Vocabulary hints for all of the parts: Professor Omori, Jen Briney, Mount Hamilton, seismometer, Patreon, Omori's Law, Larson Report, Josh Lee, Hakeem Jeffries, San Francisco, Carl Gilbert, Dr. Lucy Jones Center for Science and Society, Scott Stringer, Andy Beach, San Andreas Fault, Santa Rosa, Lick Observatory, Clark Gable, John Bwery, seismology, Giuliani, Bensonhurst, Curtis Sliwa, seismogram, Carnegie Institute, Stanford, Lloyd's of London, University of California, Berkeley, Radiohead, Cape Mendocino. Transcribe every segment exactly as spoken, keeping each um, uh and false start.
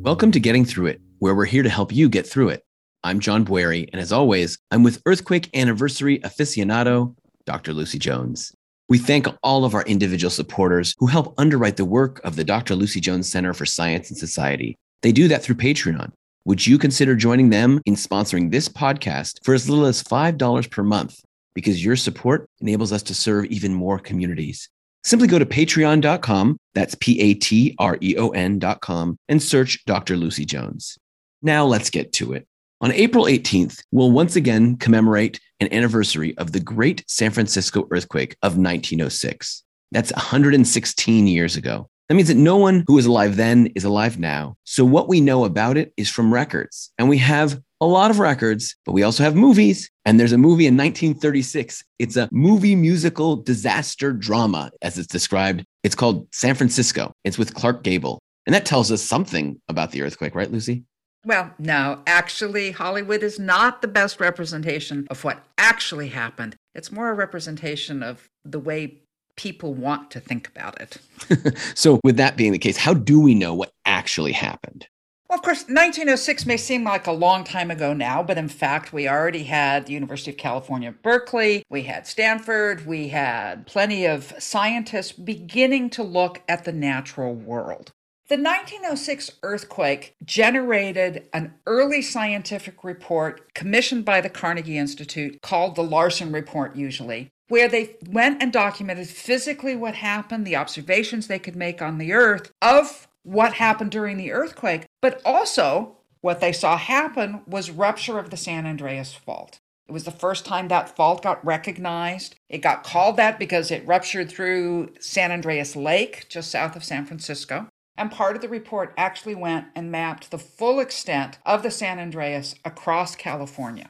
Welcome to Getting Through It, where we're here to help you get through it. I'm John Bwery, and as always, I'm with Earthquake Anniversary aficionado, Doctor Lucy Jones. We thank all of our individual supporters who help underwrite the work of the Doctor Lucy Jones Center for Science and Society. They do that through Patreon. Would you consider joining them in sponsoring this podcast for as little as five dollars per month? Because your support enables us to serve even more communities. Simply go to patreon dot com, that's P A T R E O N dot com, and search Doctor Lucy Jones. Now let's get to it. On April eighteenth, we'll once again commemorate an anniversary of the Great San Francisco Earthquake of nineteen oh six. That's one hundred sixteen years ago. That means that no one who was alive then is alive now. So what we know about it is from records. And we have a lot of records, but we also have movies. And there's a movie in nineteen thirty-six. It's a movie musical disaster drama, as it's described. It's called San Francisco. It's with Clark Gable. And that tells us something about the earthquake, right, Lucy? Well, no, actually, Hollywood is not the best representation of what actually happened. It's more a representation of the way people want to think about it. So with that being the case, how do we know what actually happened? Well, of course, nineteen oh six may seem like a long time ago now, but in fact, we already had the University of California, Berkeley, we had Stanford, we had plenty of scientists beginning to look at the natural world. The nineteen oh six earthquake generated an early scientific report commissioned by the Carnegie Institute called the Larson Report, usually, where they went and documented physically what happened, the observations they could make on the Earth of what happened during the earthquake, but also what they saw happen was rupture of the San Andreas Fault. It was the first time that fault got recognized. It got called that because it ruptured through San Andreas Lake, just south of San Francisco. And part of the report actually went and mapped the full extent of the San Andreas across California.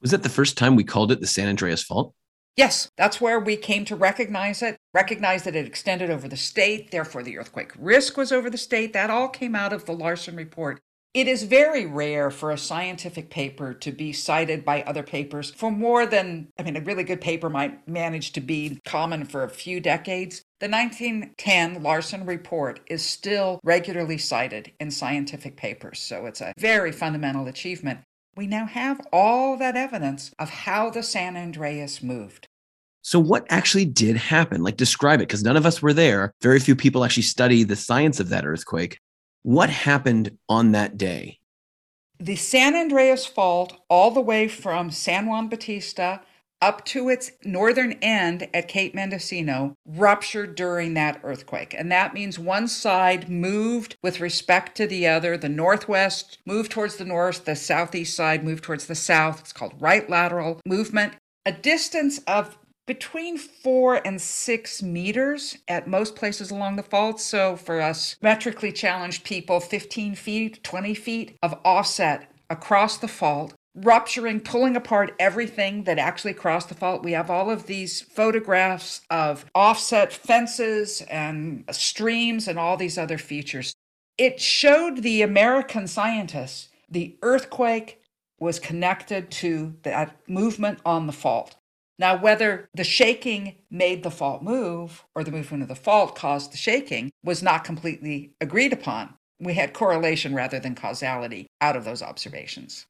Was that the first time we called it the San Andreas Fault? Yes, that's where we came to recognize it, recognize that it extended over the state, therefore the earthquake risk was over the state. That all came out of the Larson Report. It is very rare for a scientific paper to be cited by other papers for more than, I mean, a really good paper might manage to be common for a few decades. The nineteen ten Larson Report is still regularly cited in scientific papers, so it's a very fundamental achievement. We now have all that evidence of how the San Andreas moved. So what actually did happen? Like, describe it, because none of us were there. Very few people actually study the science of that earthquake. What happened on that day? The San Andreas Fault, all the way from San Juan Bautista up to its northern end at Cape Mendocino, ruptured during that earthquake. And that means one side moved with respect to the other. The northwest moved towards the north, the southeast side moved towards the south. It's called right lateral movement. A distance of between four and six meters at most places along the fault. So for us metrically challenged people, fifteen feet, twenty feet of offset across the fault, rupturing, pulling apart everything that actually crossed the fault. We have all of these photographs of offset fences and streams and all these other features. It showed the American scientists the earthquake was connected to that movement on the fault. Now, whether the shaking made the fault move or the movement of the fault caused the shaking was not completely agreed upon. We had correlation rather than causality out of those observations.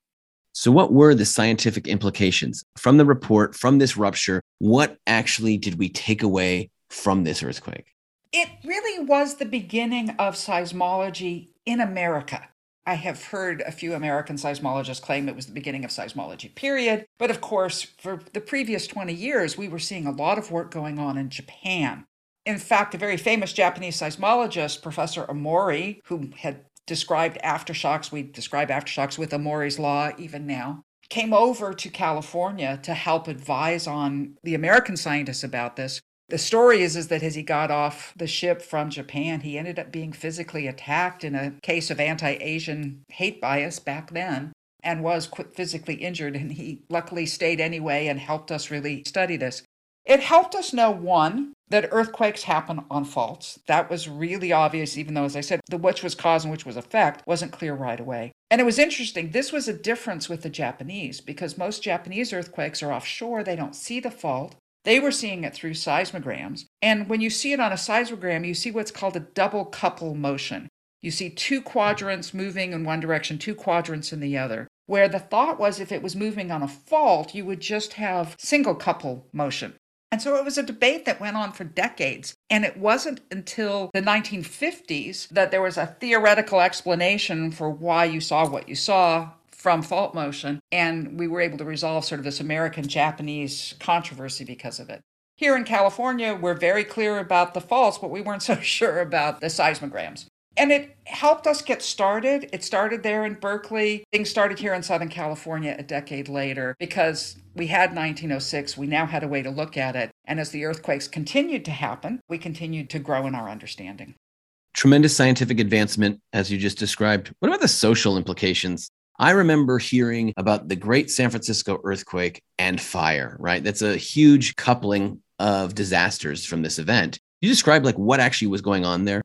So what were the scientific implications from the report, from this rupture? What actually did we take away from this earthquake? It really was the beginning of seismology in America. I have heard a few American seismologists claim it was the beginning of seismology, period. But of course, for the previous twenty years, we were seeing a lot of work going on in Japan. In fact, a very famous Japanese seismologist, Professor Omori, who had described aftershocks, we describe aftershocks with Omori's Law even now, came over to California to help advise on the American scientists about this. The story is, is that as he got off the ship from Japan, he ended up being physically attacked in a case of anti-Asian hate bias back then and was physically injured. And he luckily stayed anyway and helped us really study this. It helped us know, one, that earthquakes happen on faults. That was really obvious, even though, as I said, the which was cause and which was effect wasn't clear right away. And it was interesting. This was a difference with the Japanese, because most Japanese earthquakes are offshore. They don't see the fault. They were seeing it through seismograms. And when you see it on a seismogram, you see what's called a double couple motion. You see two quadrants moving in one direction, two quadrants in the other, where the thought was if it was moving on a fault, you would just have single couple motion. And so it was a debate that went on for decades. And it wasn't until the nineteen fifties that there was a theoretical explanation for why you saw what you saw from fault motion. And we were able to resolve sort of this American-Japanese controversy because of it. Here in California, we're very clear about the faults, but we weren't so sure about the seismograms. And it helped us get started. It started there in Berkeley. Things started here in Southern California a decade later because we had nineteen oh six. We now had a way to look at it. And as the earthquakes continued to happen, we continued to grow in our understanding. Tremendous scientific advancement, as you just described. What about the social implications? I remember hearing about the Great San Francisco earthquake and fire, right? That's a huge coupling of disasters from this event. You described like what actually was going on there.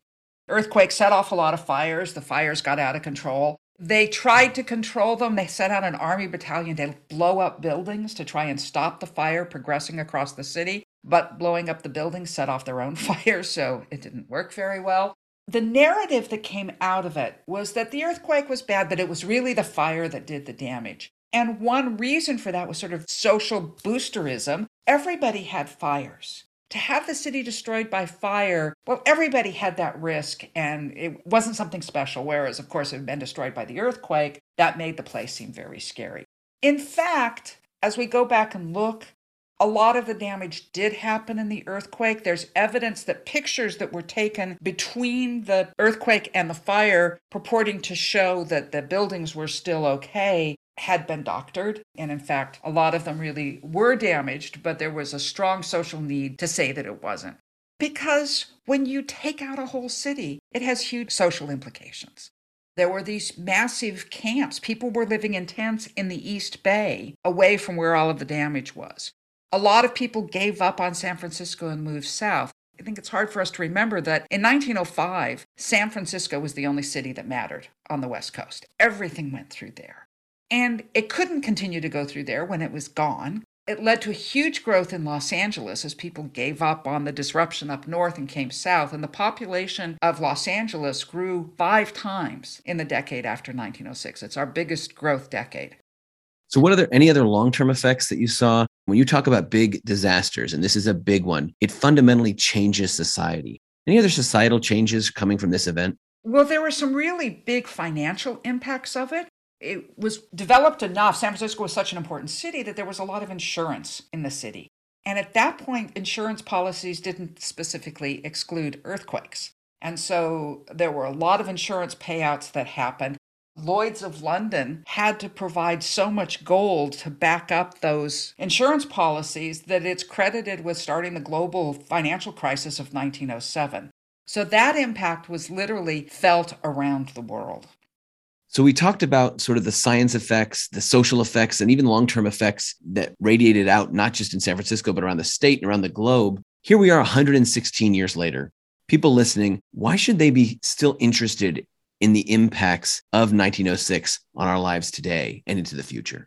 Earthquakes set off a lot of fires. The fires got out of control. They tried to control them. They sent out an army battalion to blow up buildings to try and stop the fire progressing across the city. But blowing up the buildings set off their own fire, so it didn't work very well. The narrative that came out of it was that the earthquake was bad, but it was really the fire that did the damage. And one reason for that was sort of social boosterism. Everybody had fires. To have the city destroyed by fire, well, everybody had that risk, and it wasn't something special, whereas, of course, it had been destroyed by the earthquake. That made the place seem very scary. In fact, as we go back and look, a lot of the damage did happen in the earthquake. There's evidence that pictures that were taken between the earthquake and the fire purporting to show that the buildings were still okay had been doctored. And in fact, a lot of them really were damaged, but there was a strong social need to say that it wasn't. Because when you take out a whole city, it has huge social implications. There were these massive camps. People were living in tents in the East Bay, away from where all of the damage was. A lot of people gave up on San Francisco and moved south. I think it's hard for us to remember that in nineteen oh five, San Francisco was the only city that mattered on the West Coast. Everything went through there. And it couldn't continue to go through there when it was gone. It led to a huge growth in Los Angeles as people gave up on the disruption up north and came south. And the population of Los Angeles grew five times in the decade after nineteen oh six. It's our biggest growth decade. So what are there any other long-term effects that you saw? When you talk about big disasters, and this is a big one, it fundamentally changes society. Any other societal changes coming from this event? Well, there were some really big financial impacts of it. It was developed enough. San Francisco was such an important city that there was a lot of insurance in the city. And at that point, insurance policies didn't specifically exclude earthquakes. And so there were a lot of insurance payouts that happened. Lloyd's of London had to provide so much gold to back up those insurance policies that it's credited with starting the global financial crisis of nineteen oh seven. So that impact was literally felt around the world. So we talked about sort of the science effects, the social effects, and even long-term effects that radiated out, not just in San Francisco, but around the state and around the globe. Here we are one hundred sixteen years later. People listening, why should they be still interested in the impacts of nineteen oh six on our lives today and into the future?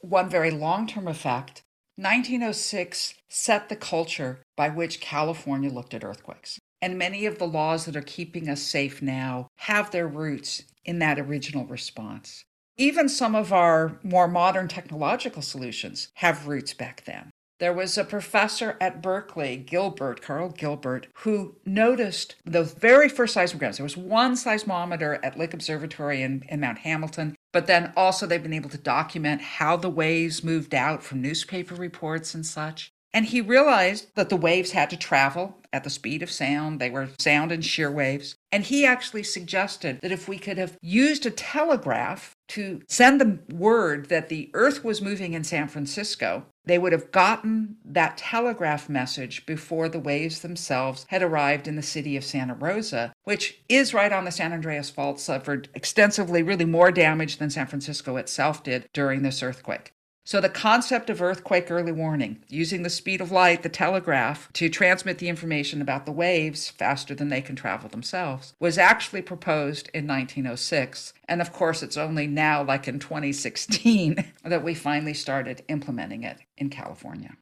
One very long-term effect, nineteen oh six set the culture by which California looked at earthquakes. And many of the laws that are keeping us safe now have their roots in that original response. Even some of our more modern technological solutions have roots back then. There was a professor at Berkeley, Gilbert, Carl Gilbert, who noticed the very first seismograms. There was one seismometer at Lick Observatory in, in Mount Hamilton, but then also they've been able to document how the waves moved out from newspaper reports and such. And he realized that the waves had to travel at the speed of sound. They were sound and shear waves. And he actually suggested that if we could have used a telegraph to send the word that the earth was moving in San Francisco, they would have gotten that telegraph message before the waves themselves had arrived in the city of Santa Rosa, which is right on the San Andreas Fault, suffered extensively, really more damage than San Francisco itself did during this earthquake. So the concept of earthquake early warning, using the speed of light, the telegraph, to transmit the information about the waves faster than they can travel themselves, was actually proposed in nineteen oh six. And of course, it's only now, like in twenty sixteen, that we finally started implementing it in California.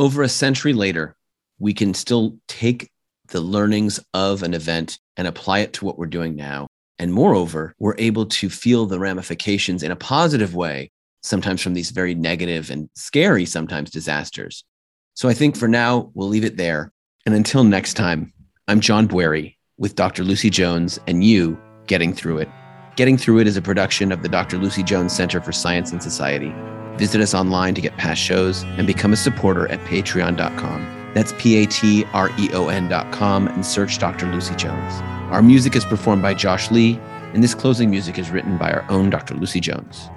Over a century later, we can still take the learnings of an event and apply it to what we're doing now. And moreover, we're able to feel the ramifications in a positive way, sometimes from these very negative and scary, sometimes disasters. So I think for now, we'll leave it there. And until next time, I'm John Bwery with Doctor Lucy Jones and you, Getting Through It. Getting Through It is a production of the Doctor Lucy Jones Center for Science and Society. Visit us online to get past shows and become a supporter at patreon dot com. That's P A T R E O N dot com and search Doctor Lucy Jones. Our music is performed by Josh Lee, and this closing music is written by our own Doctor Lucy Jones.